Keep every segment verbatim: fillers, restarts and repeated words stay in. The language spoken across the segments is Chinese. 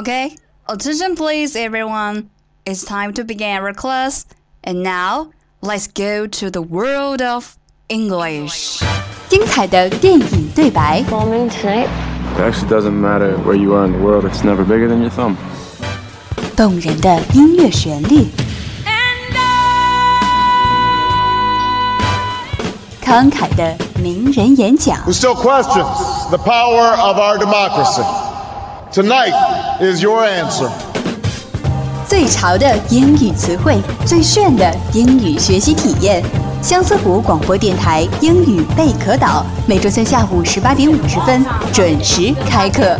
Okay, attention please everyone. It's time to begin our class. And now, let's go to the world of English. 精彩的电影对白。It actually doesn't matter where you are in the world, it's never bigger than your thumb. 动人的音乐旋律。慷慨的名人演讲。We still question the power of our democracy. Tonight is your answer. 最潮的英语词汇，最炫的英语学习体验。相思湖广播电台英语贝壳岛，每周三下午十八点五十分准时开课。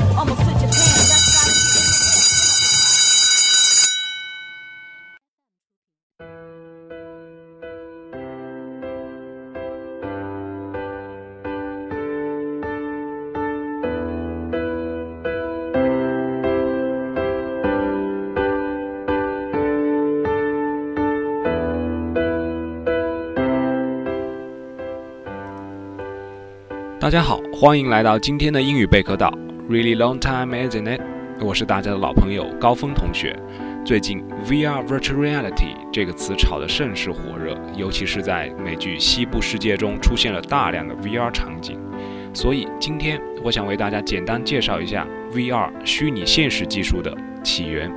大家好，欢迎来到今天的英语贝壳岛 ，Really long time, isn't it？ 我是大家的老朋友高峰同学。最近 V R Virtual Reality 这个词炒得甚是火热，尤其是在美剧《西部世界》中出现了大量的 V R 场景。所以今天我想为大家简单介绍一下 V R 虚拟现实技术的起源。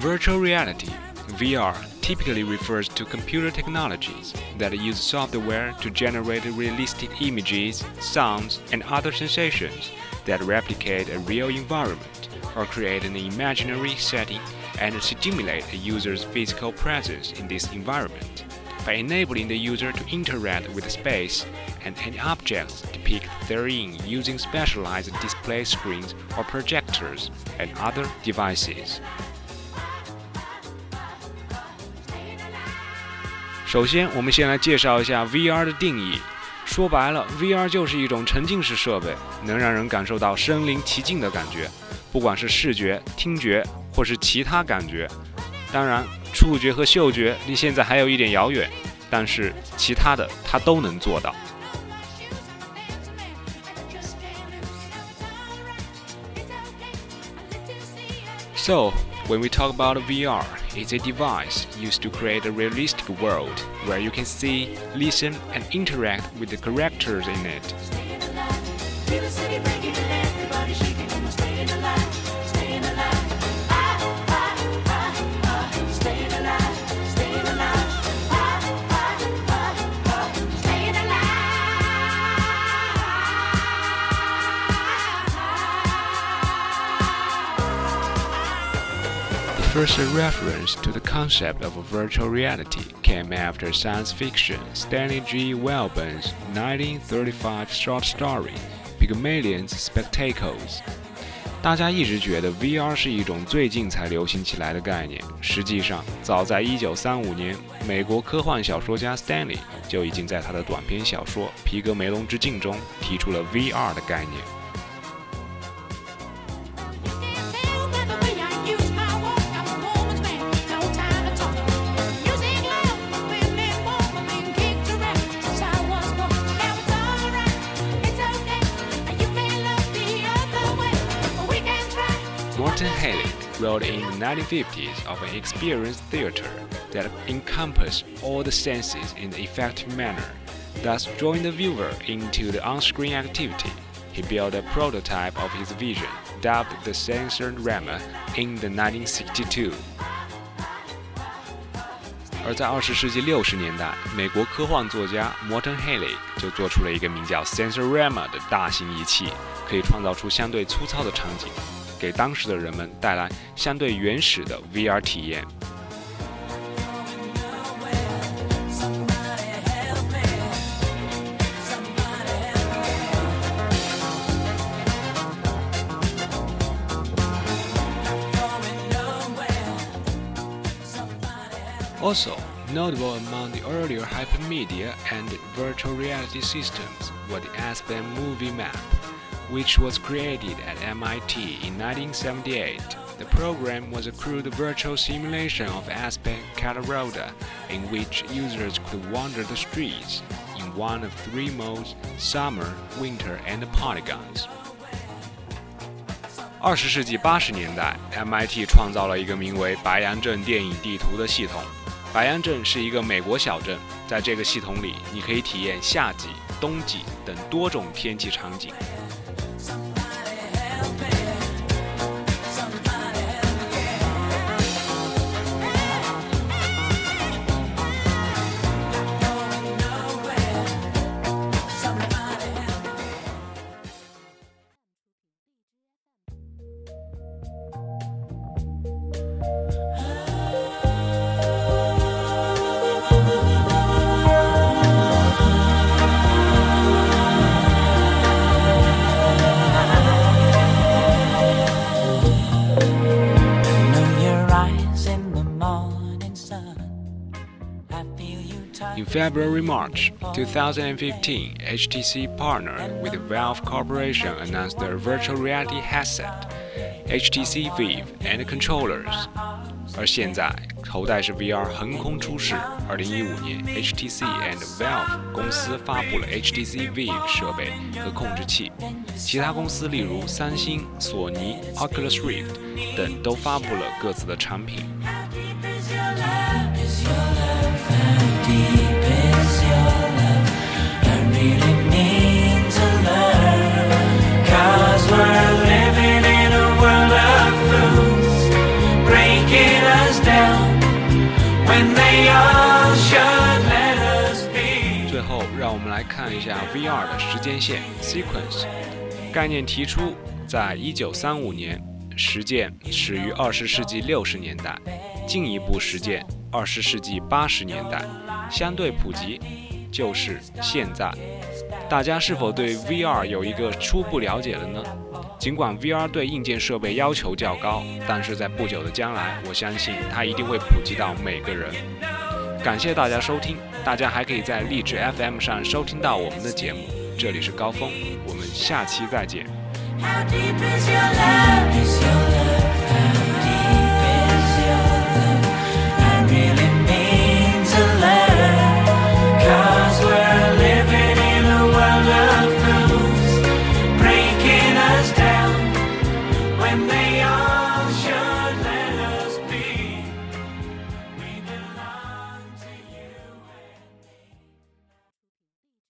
Virtual reality, V R, typically refers to computer technologies that use software to generate realistic images, sounds, and other sensations that replicate a real environment or create an imaginary setting and stimulate a user's physical presence in this environment by enabling the user to interact with space and any objects depicted therein using specialized display screens or projectors and other devices.首先，我们先来介绍一下 V R 的定义。说白了 ，V R 就是一种沉浸式设备，能让人感受到身临其境的感觉，不管是视觉、听觉或是其他感觉。当然，触觉和嗅觉离现在还有一点遥远，但是其他的它都能做到。So.When we talk about V R, it's a device used to create a realistic world where you can see, listen, and interact with the characters in it. The first reference to the concept of a virtual reality came after science fiction Stanley G. Weinbaum's nineteen thirty-five short story Pygmalion's Spectacles. 大家一直觉得 V R 是一种最近才流行起来的概念，实际上早在一九三五年，美国科幻小说家 Stanley 就已经在他的短篇小说《皮格梅隆之镜》中提出了 V R 的概念。Morton Heilig wrote in the nineteen fifties of an experience theater that encompassed all the senses in an effective manner, thus drawing the viewer into the on-screen activity. He built a prototype of his vision, dubbed the Sensorama, in the nineteen sixty-two. 而在二十世纪六十年代，美国科幻作家 Morton Heilig 就做出了一个名叫 Sensorama 的大型仪器，可以创造出相对粗糙的场景。给当时的人们带来相对原始的 V R 体验。Also, notable among the earlier hypermedia and virtual reality systems were the Aspen Movie Map, which was created at M I T in nineteen seventy-eight. The program was a crude virtual simulation of Aspen, Colorado, in which users could wander the streets in one of three modes: summer, winter, and polygons.二十世纪八十年代 ，M I T 创造了一个名为白杨镇电影地图的系统。白杨镇是一个美国小镇，在这个系统里，你可以体验夏季、冬季等多种天气场景。In February March twenty fifteen, H T C partnered with Valve Corporation announced their virtual reality headset, H T C Vive and controllers. 而现在，头戴式 V R 横空出世。二零一五年 ，H T C and Valve 公司发布了 H T C Vive 设备和控制器，其他公司例如三星、索尼、Oculus Rift 等都发布了各自的产品。最后，让我们来看一下 V R 的时间线 （sequence）。概念提出在一九三五年，实践始于二十世纪六十年代，进一步实践二十世纪八十年代，相对普及就是现在。大家是否对 V R 有一个初步了解了呢？尽管 V R 对硬件设备要求较高，但是在不久的将来，我相信它一定会普及到每个人。感谢大家收听，大家还可以在荔枝 F M 上收听到我们的节目。这里是高峰，我们下期再见。